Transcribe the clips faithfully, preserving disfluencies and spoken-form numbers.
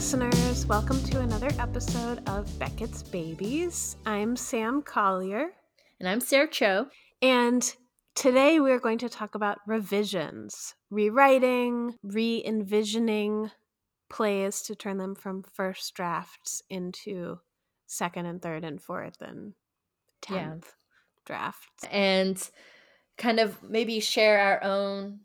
listeners. Welcome to another episode of Beckett's Babies. I'm Sam Collier. And I'm Sarah Cho. And today we are going to talk about revisions, rewriting, re-envisioning plays to turn them from first drafts into second and third and fourth and tenth yeah. drafts. And kind of maybe share our own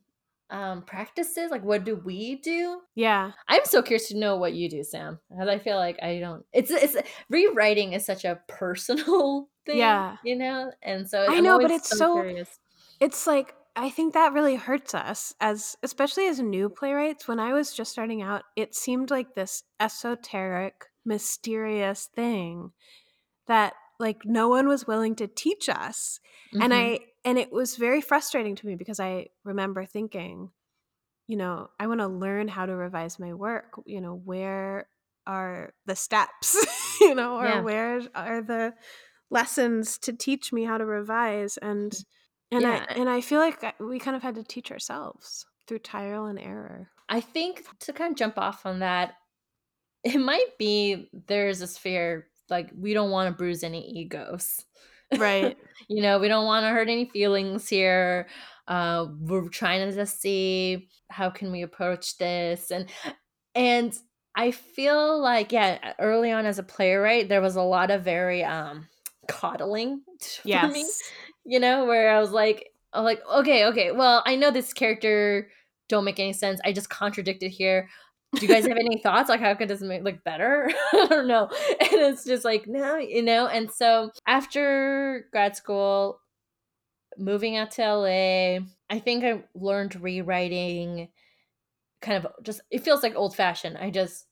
um practices, like what do we do? Yeah, I'm so curious to know what you do, Sam, because I feel like I don't. It's it's rewriting is such a personal thing, yeah, you know. And so I I'm know, but it's so, so curious. It's like I think that really hurts us as, especially as new playwrights. When I was just starting out, it seemed like this esoteric, mysterious thing that like no one was willing to teach us, mm-hmm. and I. And it was very frustrating to me because I remember thinking, you know, I want to learn how to revise my work. You know, where are the steps, you know, or yeah. where are the lessons to teach me how to revise? And and yeah. I and I feel like we kind of had to teach ourselves through trial and error. I think to kind of jump off on that, it might be there's this fear, like we don't want to bruise any egos. Right. You know, we don't want to hurt any feelings here. Uh, we're trying to just see how can we approach this. And and I feel like, yeah, early on as a playwright, there was a lot of very um, coddling yes. for me, you know, where I was like, I'm like, okay, okay, well, I know this character don't make any sense. I just contradicted here. Do you guys have any thoughts? Like, how could this make look better? I don't know. And it's just like, no, you know? And so after grad school, moving out to L A, I think I learned rewriting kind of just, it feels like old fashioned. I just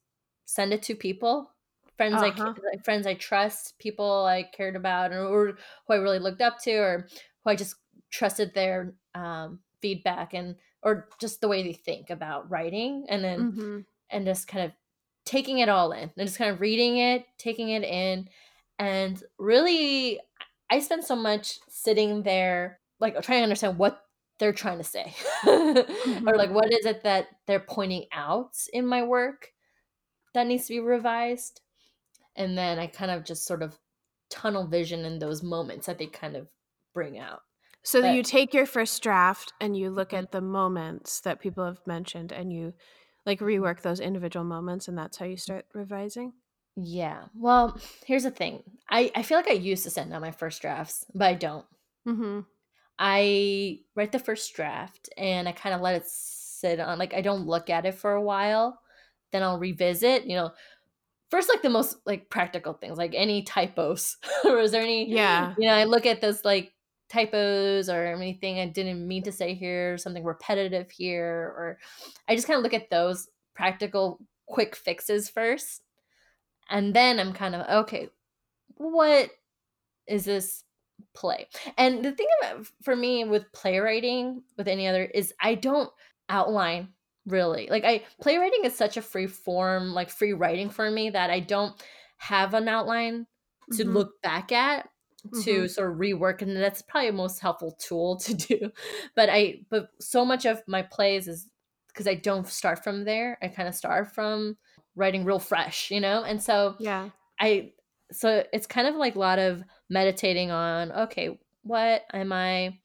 send it to people, friends, uh-huh. I, friends I trust, people I cared about or, or who I really looked up to or who I just trusted their um, feedback and or just the way they think about writing and then mm-hmm. and just kind of taking it all in and just kind of reading it, taking it in. And really, I spent so much sitting there, like trying to understand what they're trying to say mm-hmm. or like, what is it that they're pointing out in my work that needs to be revised? And then I kind of just sort of tunnel vision in those moments that they kind of bring out. So but, you take your first draft and you look mm-hmm. at the moments that people have mentioned and you like rework those individual moments and that's how you start revising? Yeah. Well, here's the thing. I, I feel like I used to send out my first drafts, but I don't. Mm-hmm. I write the first draft and I kind of let it sit on, like I don't look at it for a while. Then I'll revisit, you know. First, like the most like practical things, like any typos or is there any, yeah. you know, I look at those like, typos or anything I didn't mean to say here, something repetitive here, or I just kind of look at those practical quick fixes first. And then I'm kind of, okay, what is this play? And the thing about for me with playwriting, with any other, is I don't outline really. Like I playwriting is such a free form, like free writing for me that I don't have an outline to mm-hmm. look back at. To mm-hmm. sort of rework, and that's probably the most helpful tool to do. But I, but so much of my plays is because I don't start from there. I kind of start from writing real fresh, you know. And so yeah, I so it's kind of like a lot of meditating on. Okay, what am I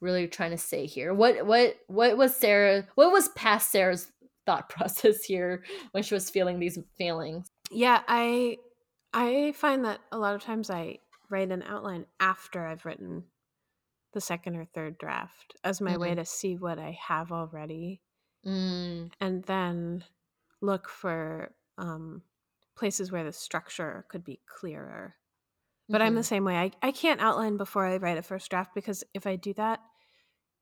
really trying to say here? What what what was Sarah? What was past Sarah's thought process here when she was feeling these feelings? Yeah, I I find that a lot of times I. write an outline after I've written the second or third draft as my mm-hmm. way to see what I have already mm. and then look for um, places where the structure could be clearer. But mm-hmm. I'm the same way. I, I can't outline before I write a first draft because if I do that,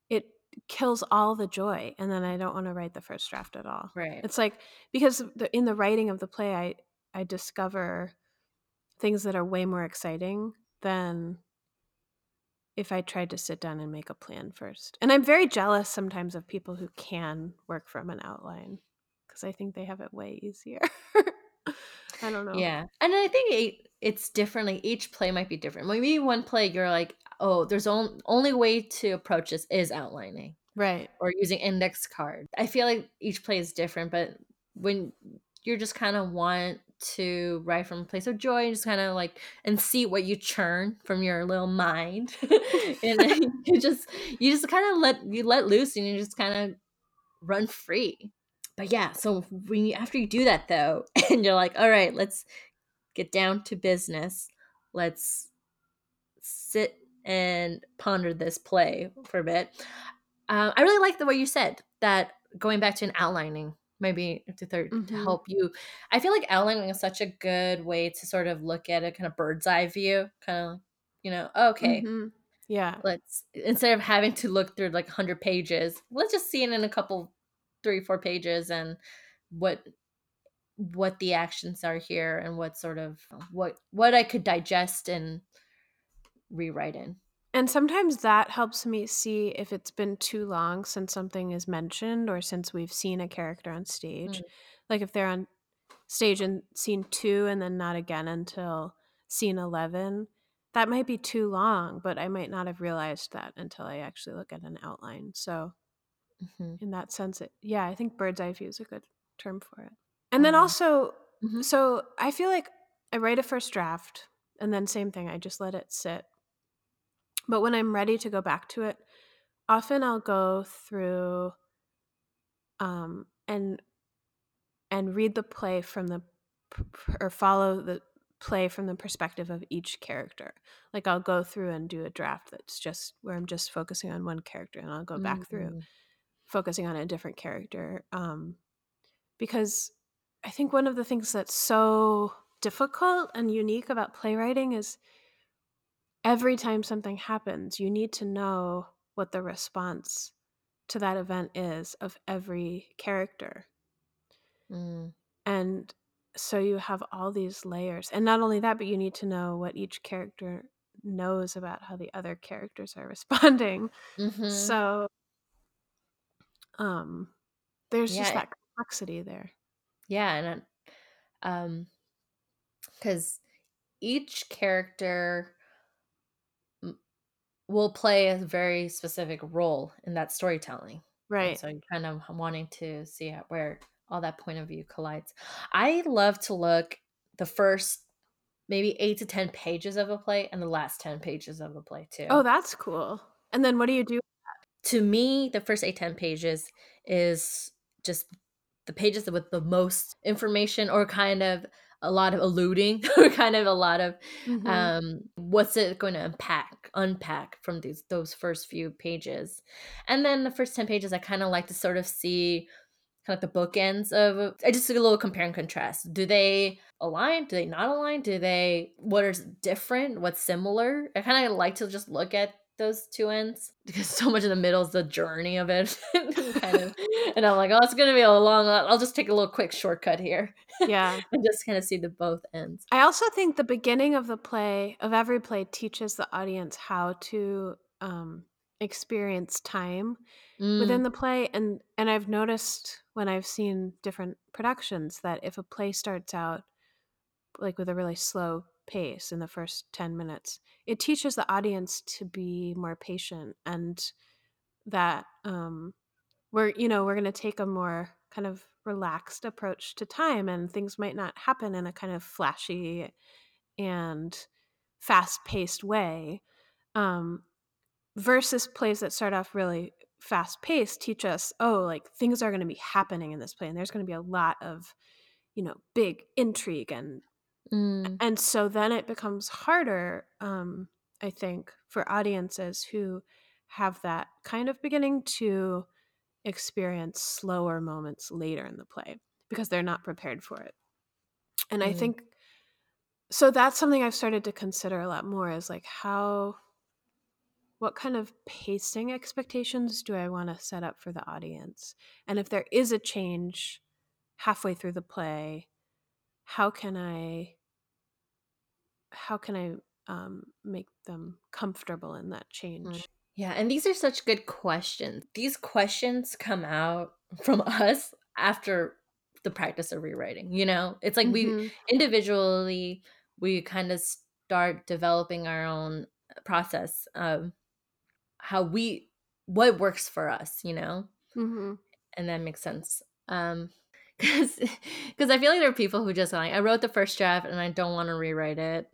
it kills all the joy and then I don't want to write the first draft at all. Right. It's like because the, in the writing of the play, I I discover things that are way more exciting than if I tried to sit down and make a plan first. And I'm very jealous sometimes of people who can work from an outline because I think they have it way easier. I don't know. Yeah. And I think it, it's different. Like each play might be different. Maybe one play you're like, oh, there's only, only way to approach this is outlining. Right. Or using index card. I feel like each play is different, but when you just kind of want to write from a place of joy and just kind of like and see what you churn from your little mind. And then you just you just kind of let you let loose and you just kind of run free. But yeah, so when you, after you do that though, and you're like, all right, let's get down to business. Let's sit and ponder this play for a bit. Um, I really like the way you said that, going back to an outlining, maybe to, third, mm-hmm. to help you. I feel like outlining is such a good way to sort of look at a kind of bird's eye view, kind of, you know, okay. Mm-hmm. Yeah. Let's, instead of having to look through like one hundred pages, let's just see it in a couple, three, four pages and what what the actions are here and what sort of, what what I could digest and rewrite in. And sometimes that helps me see if it's been too long since something is mentioned or since we've seen a character on stage. Mm. Like if they're on stage in scene two and then not again until scene eleven, that might be too long, but I might not have realized that until I actually look at an outline. So mm-hmm. in that sense, it, yeah, I think bird's eye view is a good term for it. And then also, mm-hmm. so I feel like I write a first draft and then same thing, I just let it sit. But when I'm ready to go back to it, often I'll go through um, and and read the play from the or follow the play from the perspective of each character. Like I'll go through and do a draft that's just where I'm just focusing on one character, and I'll go back mm-hmm. through focusing on a different character um, because I think one of the things that's so difficult and unique about playwriting is every time something happens, you need to know what the response to that event is of every character. Mm. And so you have all these layers. And not only that, but you need to know what each character knows about how the other characters are responding. Mm-hmm. So um, there's yeah, just that complexity there. Yeah. And because um, each character will play a very specific role in that storytelling. Right. And so you're kind of wanting to see how, where all that point of view collides. I love to look the first maybe eight to ten pages of a play and the last ten pages of a play too. Oh, that's cool. And then what do you do? To me, the first eight, ten pages is just the pages with the most information or kind of a lot of alluding or kind of a lot of mm-hmm. um, what's it going to unpack, unpack from these those first few pages. And then the first ten pages, I kind of like to sort of see kind of the bookends of, I just do a little compare and contrast. Do they align? Do they not align? Do they, what is different? What's similar? I kind of like to just look at those two ends because so much in the middle is the journey of it. kind of, and I'm like, oh, it's going to be a long, I'll just take a little quick shortcut here. Yeah. And just kind of see the both ends. I also think the beginning of the play, of every play, teaches the audience how to um, experience time mm. within the play. And, and I've noticed when I've seen different productions that if a play starts out like with a really slow pace in the first ten minutes, it teaches the audience to be more patient and that um we're you know we're going to take a more kind of relaxed approach to time, and things might not happen in a kind of flashy and fast-paced way um versus plays that start off really fast-paced teach us, oh, like things are going to be happening in this play and there's going to be a lot of you know big intrigue and Mm. And so then it becomes harder, um, I think, for audiences who have that kind of beginning to experience slower moments later in the play because they're not prepared for it. And mm. I think so that's something I've started to consider a lot more is like how, what kind of pacing expectations do I want to set up for the audience? And if there is a change halfway through the play, how can I how can I um, make them comfortable in that change? Yeah, and these are such good questions. These questions come out from us after the practice of rewriting, you know? It's like mm-hmm. we individually, we kind of start developing our own process of how we, what works for us, you know? Mm-hmm. And that makes sense. Um, because because I feel like there are people who just like, I wrote the first draft and I don't want to rewrite it.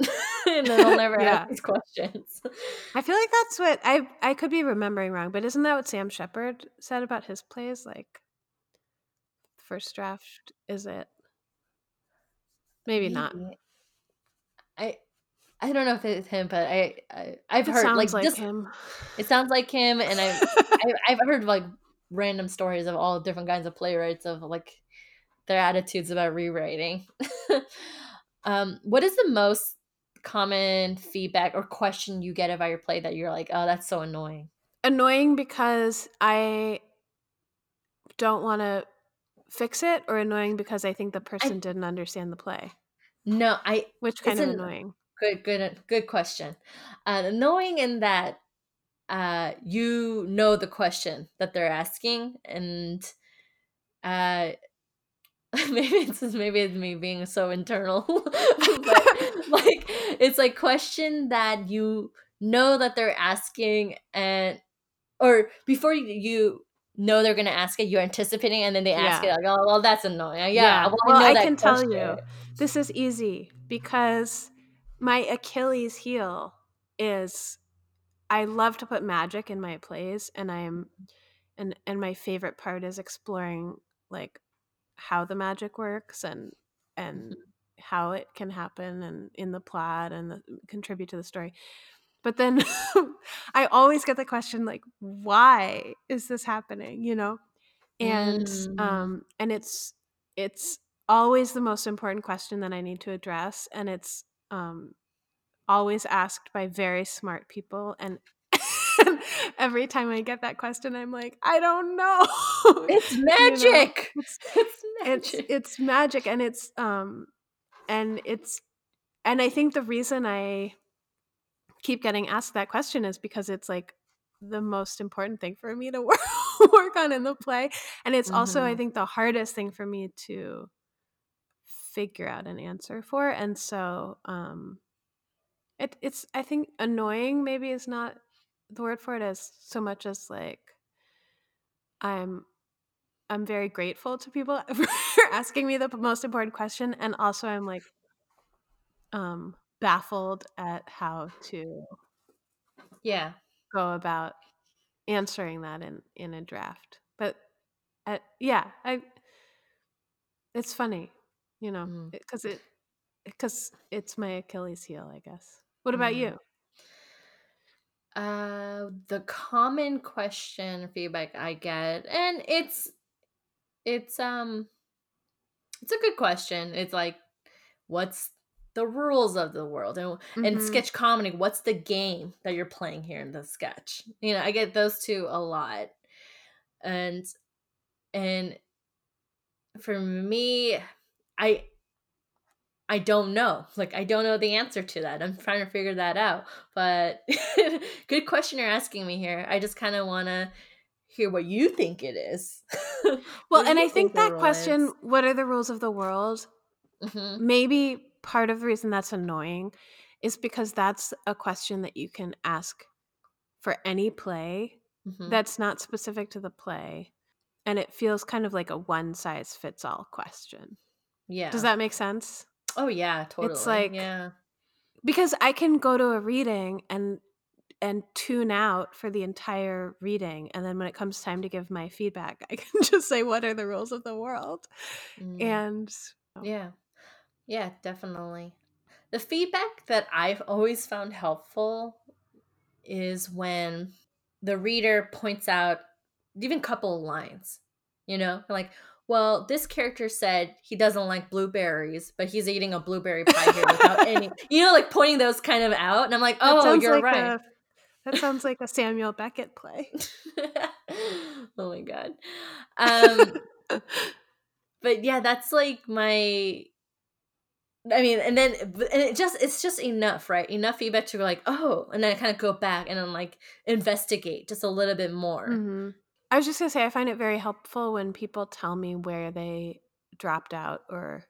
And then I'll never yeah. ask these questions. I feel like that's what I I could be remembering wrong, but isn't that what Sam Shepard said about his plays? Like, first draft is it? Maybe, Maybe. not. I I don't know if it's him, but I, I I've it heard sounds like, like this, him. It sounds like him, and I've I, I've heard like random stories of all different kinds of playwrights of like their attitudes about rewriting. um, what is the most common feedback or question you get about your play that you're like, oh, that's so annoying? Annoying because I don't want to fix it, or annoying because I think the person I, didn't understand the play? No, I. Which kind of an- annoying? Good, good, good question. Uh, knowing in that uh, you know the question that they're asking, and uh, maybe it's maybe it's me being so internal, but like it's like question that you know that they're asking, and or before you know they're gonna ask it, you're anticipating, and then they ask yeah. it like, oh, well, that's annoying. Yeah, yeah. well, well I, know that I can question. tell you this is easy because. My Achilles heel is I love to put magic in my plays, and I'm and and my favorite part is exploring like how the magic works and and how it can happen and in the plot and the, contribute to the story. But then I always get the question like, why is this happening, you know? And mm. um and it's it's always the most important question that I need to address, and it's Um, always asked by very smart people, and every time I get that question, I'm like, I don't know. It's magic. You know? It's, it's magic. It's, it's magic, and it's um, and it's, and I think the reason I keep getting asked that question is because it's like the most important thing for me to work work on in the play, and it's mm-hmm. also I think the hardest thing for me to figure out an answer for. And so um it it's I think annoying maybe is not the word for it as so much as like I'm I'm very grateful to people for asking me the most important question, and also I'm like um baffled at how to yeah go about answering that in in a draft. But uh, yeah I it's funny, you know, because it because it, it's my Achilles heel, I guess. What about mm. you? Uh, the common question feedback I get, and it's it's um it's a good question. It's like, what's the rules of the world? And mm-hmm. and sketch comedy, what's the game that you're playing here in the sketch? You know, I get those two a lot, and and for me. I I don't know. Like, I don't know the answer to that. I'm trying to figure that out. But good question you're asking me here. I just kind of want to hear what you think it is. Well, and I think, think that question, is? What are the rules of the world? Mm-hmm. Maybe part of the reason that's annoying is because that's a question that you can ask for any play mm-hmm. that's not specific to the play. And it feels kind of like a one-size-fits-all question. Yeah. Does that make sense? Oh yeah, totally. It's like yeah. Because I can go to a reading and and tune out for the entire reading, and then when it comes time to give my feedback, I can just say, what are the rules of the world? Mm. And yeah. Yeah, definitely. The feedback that I've always found helpful is when the reader points out even a couple of lines, you know, like, well, this character said he doesn't like blueberries, but he's eating a blueberry pie here without any, you know, like pointing those kind of out. And I'm like, oh, you're like right. A, that sounds like a Samuel Beckett play. Oh my God. Um, but yeah, that's like my, I mean, and then, and it just, it's just enough, right? Enough feedback to be like, oh, and then I kind of go back and then like investigate just a little bit more. Mm-hmm. I was just going to say, I find it very helpful when people tell me where they dropped out or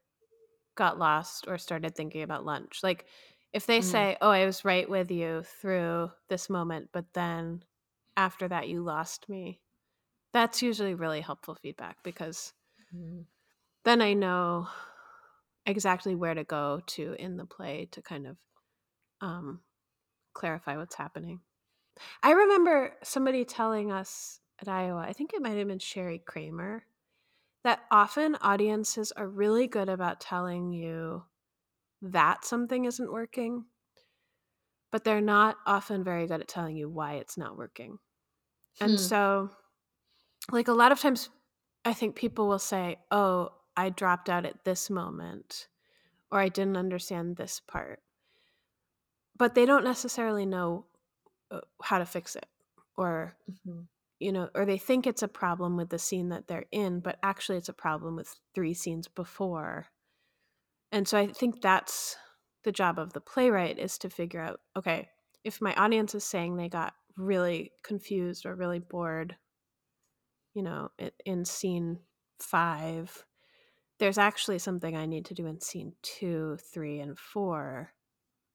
got lost or started thinking about lunch. Like if they mm. say, oh, I was right with you through this moment, but then after that you lost me. That's usually really helpful feedback because mm. then I know exactly where to go to in the play to kind of um, clarify what's happening. I remember somebody telling us at Iowa, I think it might have been Sherry Kramer, that often audiences are really good about telling you that something isn't working, but they're not often very good at telling you why it's not working. Hmm. And so, like, a lot of times I think people will say, oh, I dropped out at this moment, or I didn't understand this part. But they don't necessarily know how to fix it, or, mm-hmm. you know, or they think it's a problem with the scene that they're in, but actually it's a problem with three scenes before. And so I think that's the job of the playwright, is to figure out, okay, if my audience is saying they got really confused or really bored, you know, in scene five, there's actually something I need to do in scene two, three, and four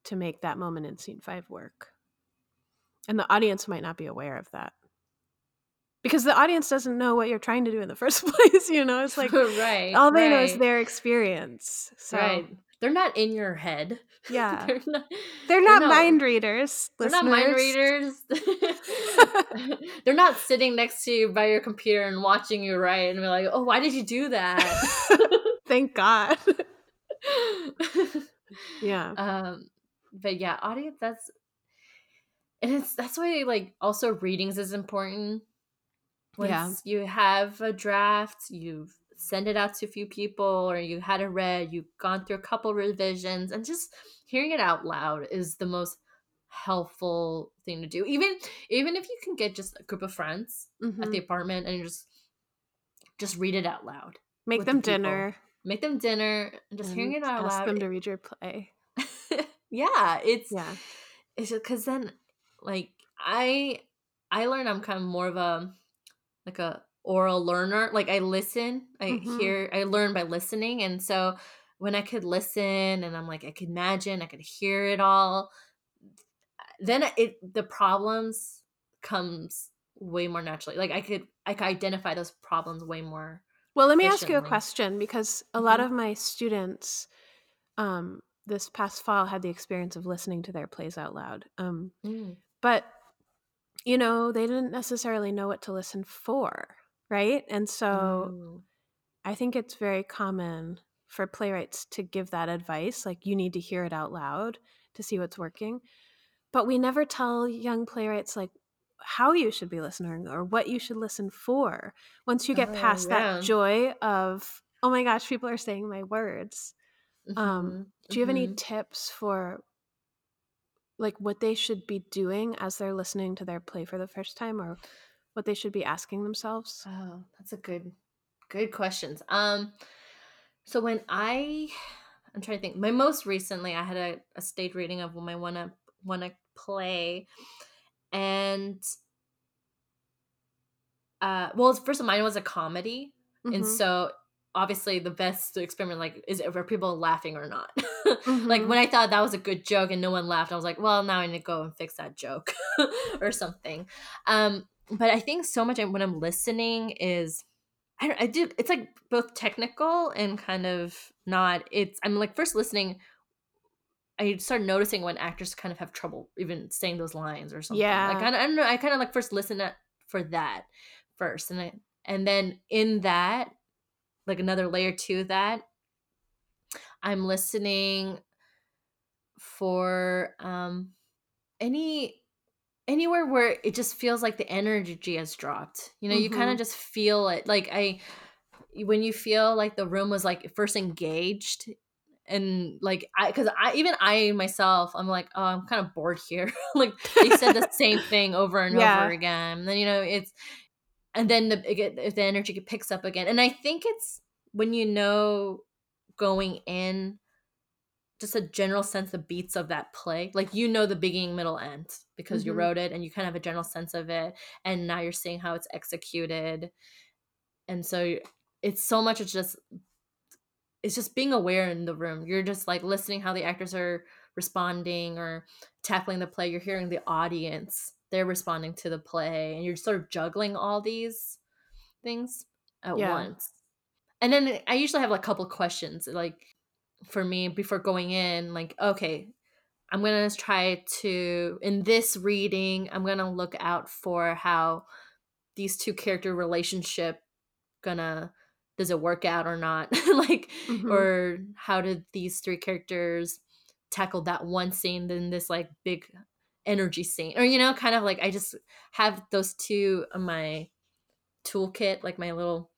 to make that moment in scene five work. And the audience might not be aware of that, because the audience doesn't know what you're trying to do in the first place. You know, it's like right, all they right. know is their experience. So right. they're not in your head. Yeah, they're not. They're not, they're not mind readers. They're listeners. not mind readers. They're not sitting next to you by your computer and watching you write and be like, "Oh, why did you do that?" Thank God. yeah. Um. But yeah, audience. That's. And it's that's why, like, also readings is important. Once yeah. you have a draft, you send it out to a few people, or you had it read, you've gone through a couple revisions, and just hearing it out loud is the most helpful thing to do. Even even if you can get just a group of friends mm-hmm. at the apartment and just just read it out loud. Make them the dinner. Make them dinner. And just and hearing it out ask loud. Ask them to read your play. yeah. It's yeah. It's because then. Like I, I learn I'm kind of more of a, like a oral learner. Like I listen, I mm-hmm. hear, I learn by listening. And so when I could listen and I'm like, I could imagine, I could hear it all. Then it, the problems comes way more naturally. Like I could, I could identify those problems way more. Well, let me ask you a question, because a lot mm-hmm. of my students, um, this past fall had the experience of listening to their plays out loud. Um, mm. But, you know, they didn't necessarily know what to listen for, right? And so mm. I think it's very common for playwrights to give that advice, like you need to hear it out loud to see what's working. But we never tell young playwrights, like, how you should be listening or what you should listen for. Once you get oh, past yeah. that joy of, oh my gosh, people are saying my words. Mm-hmm. Um, do you have mm-hmm. any tips for, like, what they should be doing as they're listening to their play for the first time, or what they should be asking themselves? Oh, that's a good, good questions. Um, so when I, I'm trying to think, my most recently, I had a, a stage reading of my wanna, wanna play, and, uh, well, first of mine was a comedy. Mm-hmm. And so obviously the best to experiment, like, is are people laughing or not? mm-hmm. Like when I thought that was a good joke and no one laughed, I was like, well, now I need to go and fix that joke or something. Um, but I think so much when I'm listening is, I don't, I do, it's like both technical and kind of not. It's, I'm like first listening, I start noticing when actors kind of have trouble even saying those lines or something. Yeah. Like I, I don't know, I kind of like first listen at, for that first, and I, and then in that, like another layer to that, I'm listening for um, any anywhere where it just feels like the energy has dropped. You know, mm-hmm. you kind of just feel it. Like I, when you feel like the room was like first engaged, and like I, because I even I myself, I'm like, oh, I'm kind of bored here. Like they said the same thing over and yeah. over again. And then you know it's. And then the if the energy picks up again. And I think it's when you know going in, just a general sense of beats of that play. Like you know the beginning, middle, end because mm-hmm. you wrote it and you kind of have a general sense of it. And now you're seeing how it's executed. And so it's so much it's just it's just being aware in the room. You're just like listening how the actors are responding or tackling the play. You're hearing the audience. They're responding to the play, and you're sort of juggling all these things at yeah. once. And then I usually have like a couple questions, like for me before going in, like, okay, I'm going to try to, in this reading, I'm going to look out for how these two character relationship gonna, does it work out or not? Like, mm-hmm. or how did these three characters tackle that one scene, then this like big energy scene, or, you know, kind of like, I just have those two in my toolkit, like my little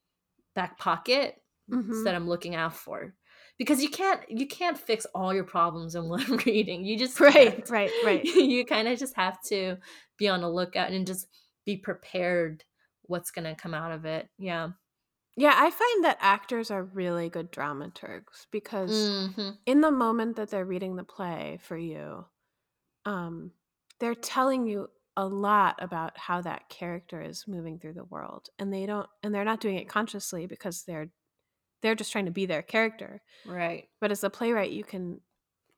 back pocket mm-hmm. that I'm looking out for. Because you can't you can't fix all your problems in one reading. You just right, can't. right, right. You kind of just have to be on the lookout and just be prepared what's going to come out of it. Yeah. Yeah, I find that actors are really good dramaturgs because mm-hmm. in the moment that they're reading the play for you, um, they're telling you a lot about how that character is moving through the world, and they don't and they're not doing it consciously because they're They're just trying to be their character. Right. But as a playwright, you can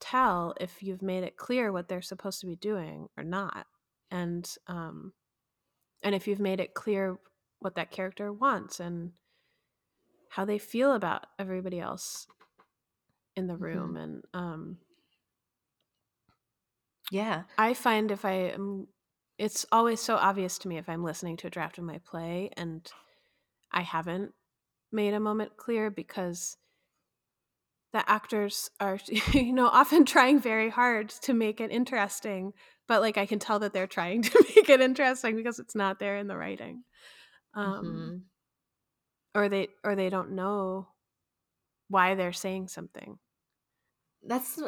tell if you've made it clear what they're supposed to be doing or not. And um, and if you've made it clear what that character wants and how they feel about everybody else in the room. Mm-hmm. And um, yeah. I find if I am, it's always so obvious to me if I'm listening to a draft of my play and I haven't made a moment clear, because the actors are, you know, often trying very hard to make it interesting, but like I can tell that they're trying to make it interesting because it's not there in the writing. Um, mm-hmm. or they or they don't know why they're saying something. That's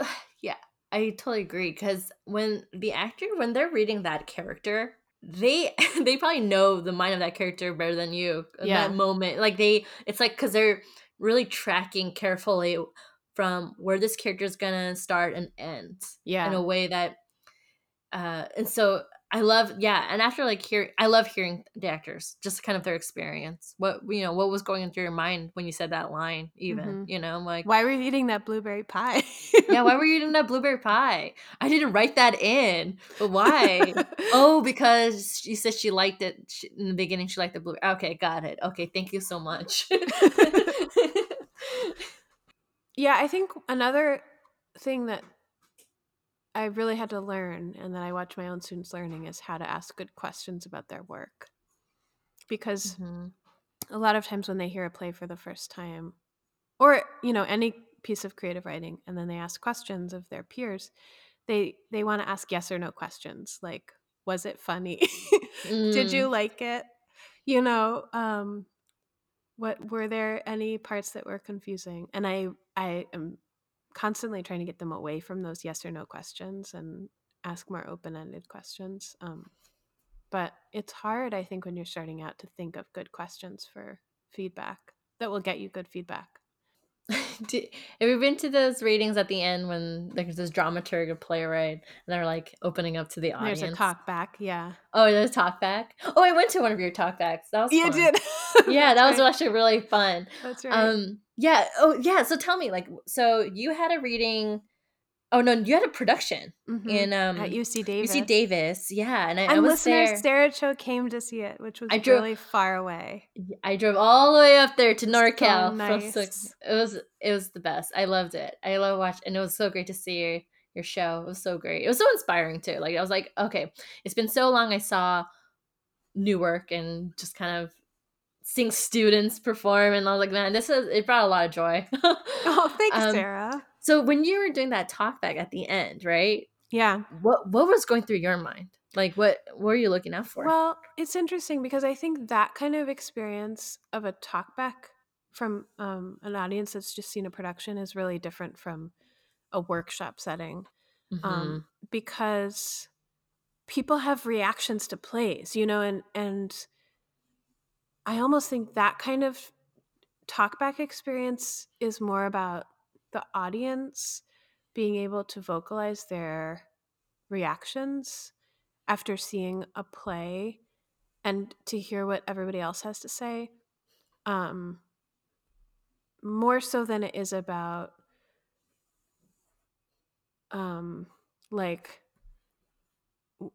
yeah, I totally agree, because when the actor when they're reading that character, They they probably know the mind of that character better than you in yeah. that moment. Like they, it's like because they're really tracking carefully from where this character is gonna start and end. Yeah, in a way that, uh, and so I love yeah. And after like hear, I love hearing the actors just kind of their experience. What you know, what was going through your mind when you said that line? Even mm-hmm. you know, I'm like, why were you eating that blueberry pie? Yeah, why were you eating that blueberry pie? I didn't write that in, but why? Oh, because she said she liked it. She, in the beginning, she liked the blueberry. Okay, got it. Okay, thank you so much. Yeah, I think another thing that I really had to learn, and that I watch my own students learning, is how to ask good questions about their work. Because mm-hmm. a lot of times when they hear a play for the first time, or, you know, any piece of creative writing, and then they ask questions of their peers, they they want to ask yes or no questions, like, was it funny? mm. Did you like it? You know, um, what were there any parts that were confusing? And I I am constantly trying to get them away from those yes or no questions and ask more open-ended questions. Um, but it's hard, I think, when you're starting out to think of good questions for feedback that will get you good feedback. Do, have you been to those readings at the end when there's this dramaturg or playwright and they're like opening up to the audience? There's a talk back, yeah. Oh, there's a talk back? Oh, I went to one of your talk backs. That was You fun. Did? Yeah, that was right. actually really fun. That's right. Um, yeah. Oh, yeah. So tell me, like, so you had a reading. Oh, no, you had a production mm-hmm. in um, at U C Davis. U C Davis, yeah. And I, and I was listeners, there. Sarah Cho came to see it, which was I drove, really far away. I drove all the way up there to NorCal. So nice. From six. It was it was the best. I loved it. I loved watching, and it was so great to see your, your show. It was so great. It was so inspiring too. Like I was like, okay, it's been so long. I saw new work and just kind of seeing students perform, and I was like, man, this is it. Brought a lot of joy. Oh, thanks, um, Sarah. So when you were doing that talkback at the end, right? Yeah. What what was going through your mind? Like, what, what were you looking out for? Well, it's interesting because I think that kind of experience of a talkback from um, an audience that's just seen a production is really different from a workshop setting, mm-hmm. um, because people have reactions to plays, you know, and and I almost think that kind of talkback experience is more about the audience being able to vocalize their reactions after seeing a play and to hear what everybody else has to say, um, more so than it is about um, like,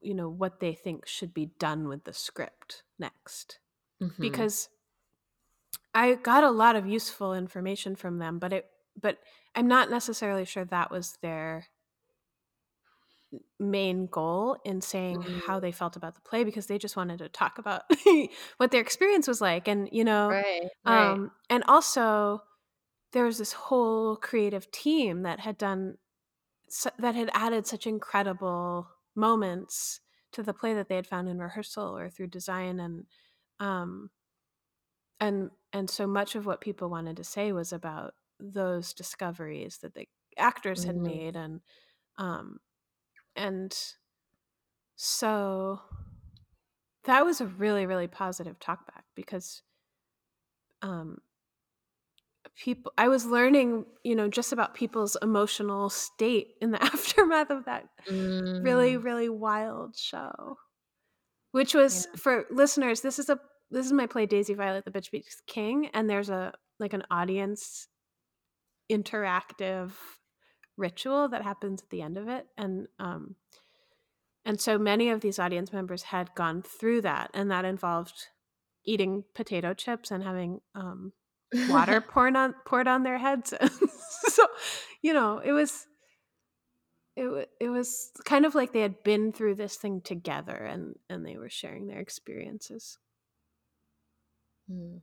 you know, what they think should be done with the script next. Mm-hmm. Because I got a lot of useful information from them, but it but I'm not necessarily sure that was their main goal in saying mm-hmm. how they felt about the play, because they just wanted to talk about what their experience was like. And, you know, right, right. Um, and also there was this whole creative team that had done, that had added such incredible moments to the play that they had found in rehearsal or through design. And, um, and, and so much of what people wanted to say was about those discoveries that the actors had mm-hmm. made. And, um, And so that was a really, really positive talkback, because um, people, I was learning, you know, just about people's emotional state in the aftermath of that mm. really, really wild show, which was yeah. for listeners. This is a, this is my play Daisy Violet the Bitch Beats King. And there's a, like an audience interactive ritual that happens at the end of it, and um and so many of these audience members had gone through that, and that involved eating potato chips and having um water poured on poured on their heads. So you know, it was it it was kind of like they had been through this thing together, and and they were sharing their experiences. Mm.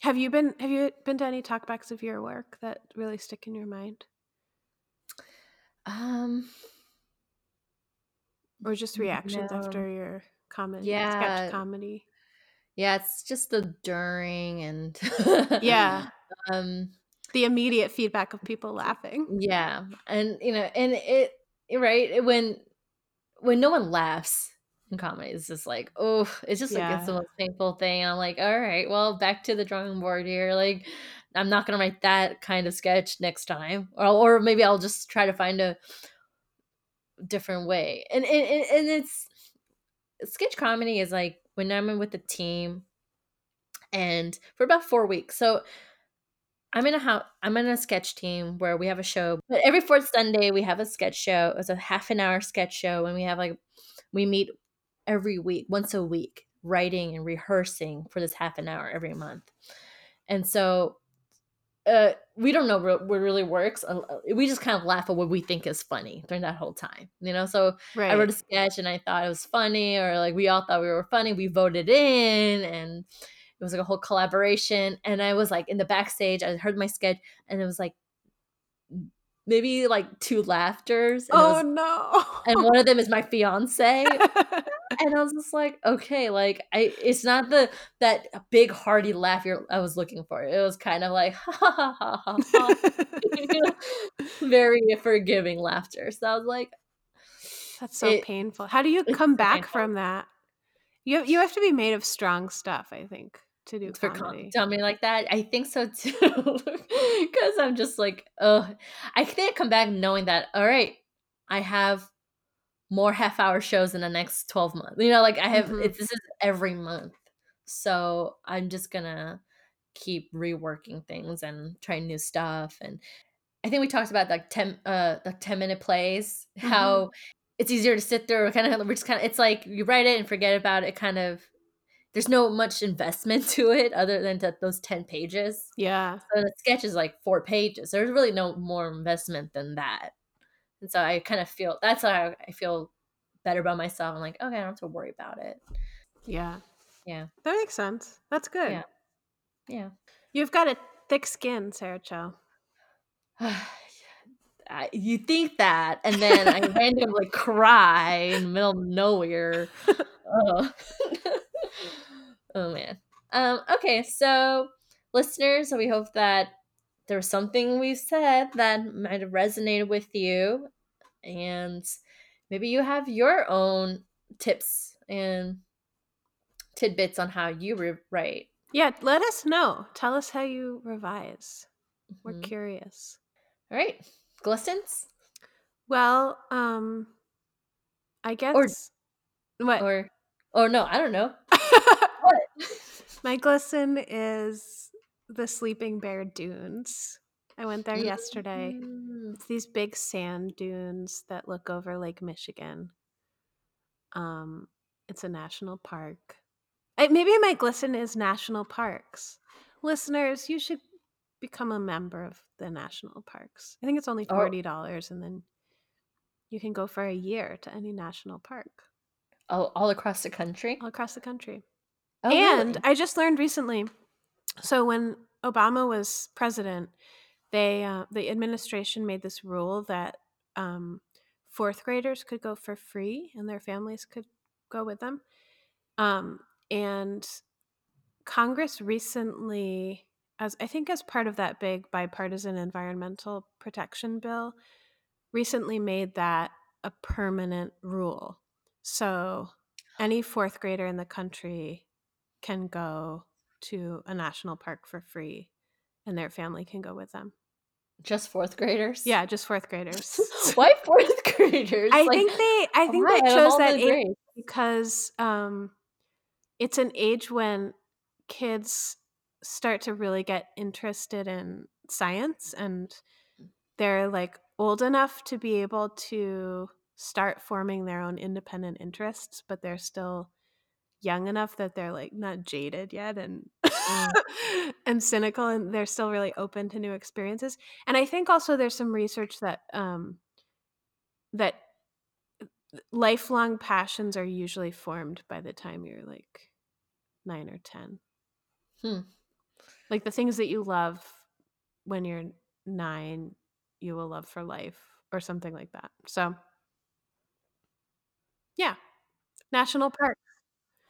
Have you been have you been to any talkbacks of your work that really stick in your mind? Um, or just reactions no. after your comedy, yeah. sketch comedy? Yeah, it's just the during and yeah, um, the immediate feedback of people laughing. Yeah, and you know, and it right when when no one laughs. Comedy is just like, oh, it's just yeah. like it's the most painful thing. And I'm like, all right, well, back to the drawing board here. Like, I'm not gonna write that kind of sketch next time, or or maybe I'll just try to find a different way. And and and it's sketch comedy is like when I'm with the team, and for about four weeks. So I'm in a house, I'm in a sketch team where we have a show. But every fourth Sunday we have a sketch show. It's a half an hour sketch show, and we have like we meet. every week, once a week, writing and rehearsing for this half an hour every month. And so uh, we don't know what really works. We just kind of laugh at what we think is funny during that whole time, you know? So right. I wrote a sketch and I thought it was funny, or like we all thought we were funny. We voted in, and it was like a whole collaboration. And I was like in the backstage, I heard my sketch, and it was like, maybe like two laughters. And oh was, no. And one of them is my fiance. And I was just like, okay, like I, it's not the, that big hearty laugh you're, I was looking for. It was kind of like, ha ha ha ha ha. You know, very forgiving laughter. So I was like, that's so it, painful. How do you come back painful. from that? You have, you have to be made of strong stuff, I think, to do for comedy. Comedy like that. I think so too. Cause I'm just like, oh, I think I come back knowing that, all right, I have more half hour shows in the next twelve months. You know, like I have, mm-hmm. it, this is every month. So I'm just gonna keep reworking things and trying new stuff. And I think we talked about like ten, uh, like ten minute plays, mm-hmm. how it's easier to sit there. Kind of, we're just kind of, it's like you write it and forget about it. Kind of, there's no much investment to it other than to those ten pages. Yeah. So the sketch is like four pages. There's really no more investment than that. And so I kind of feel, that's how I feel better about myself. I'm like, okay, I don't have to worry about it. Yeah. Yeah. That makes sense. That's good. Yeah. Yeah. You've got a thick skin, Sarah Cho. I, you think that, and then I randomly cry in the middle of nowhere. Oh. Oh, man. Um, okay, so listeners, we hope that there was something we've said that might have resonated with you, and maybe you have your own tips and tidbits on how you re- write. Yeah, let us know. Tell us how you revise. Mm-hmm. We're curious. All right. Glistens? Well, um, I guess. Or, what? Or, or no, I don't know. What? My glisten is the Sleeping Bear Dunes. I went there yesterday. Mm. It's these big sand dunes that look over Lake Michigan. Um, it's a national park. I, maybe my glisten is national parks. Listeners, you should become a member of the national parks. I think it's only forty dollars, oh. and then you can go for a year to any national park. Oh, all across the country? All across the country. Oh, and really? I just learned recently, so when Obama was president, they uh, the administration made this rule that um, fourth graders could go for free and their families could go with them. Um, and Congress recently, as I think as part of that big bipartisan environmental protection bill, recently made that a permanent rule. So any fourth grader in the country can go to a national park for free and their family can go with them. Just fourth graders? Yeah, just fourth graders. Why fourth graders? I like, think they I think oh my, they chose that age grades. because um, it's an age when kids start to really get interested in science and they're like old enough to be able to start forming their own independent interests, but they're still young enough that they're like not jaded yet and mm. and cynical, and they're still really open to new experiences. And I think also there's some research that um that lifelong passions are usually formed by the time you're like nine or ten. Hmm. Like the things that you love when you're nine, you will love for life or something like that. So yeah, national park.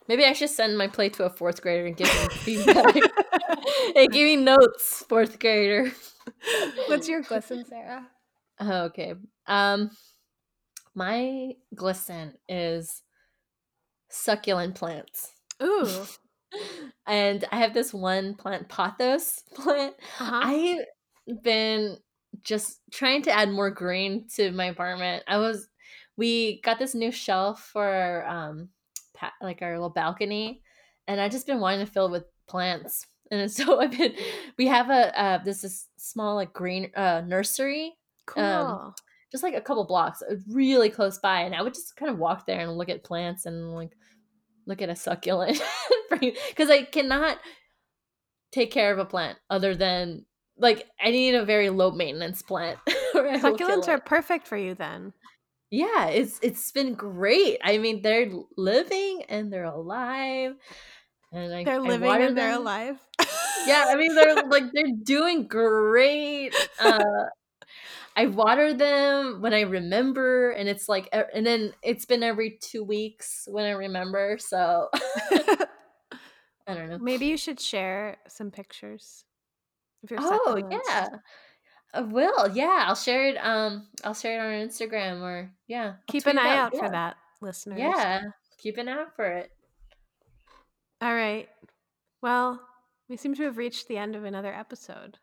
Maybe I should send my play to a fourth grader and give him feedback. Hey, give me notes, fourth grader. What's your glisten, Sarah? Okay. Um, my glisten is succulent plants. Ooh. And I have this one plant, pothos plant. Uh-huh. I've been just trying to add more green to my apartment. I was, we got this new shelf for our, um, like our little balcony, and I just been wanting to fill it with plants. And so I've been, we have a uh, this is small like green uh, nursery, cool, um, just like a couple blocks, really close by. And I would just kind of walk there and look at plants and like look at a succulent because I cannot take care of a plant other than like I need a very low maintenance plant. Succulents are perfect for you then. Yeah, it's it's been great. I mean, they're living and they're alive, and I, they're living I and they're them. alive. Yeah, I mean, they're like they're doing great. Uh, I water them when I remember, and it's like, and then it's been every two weeks when I remember. So I don't know. Maybe you should share some pictures of your Oh succulents. yeah. I will. Yeah, I'll share it. Um, I'll share it on Instagram or yeah. Keep an eye out for that, listeners. Yeah, keep an eye out for it. All right. Well, we seem to have reached the end of another episode.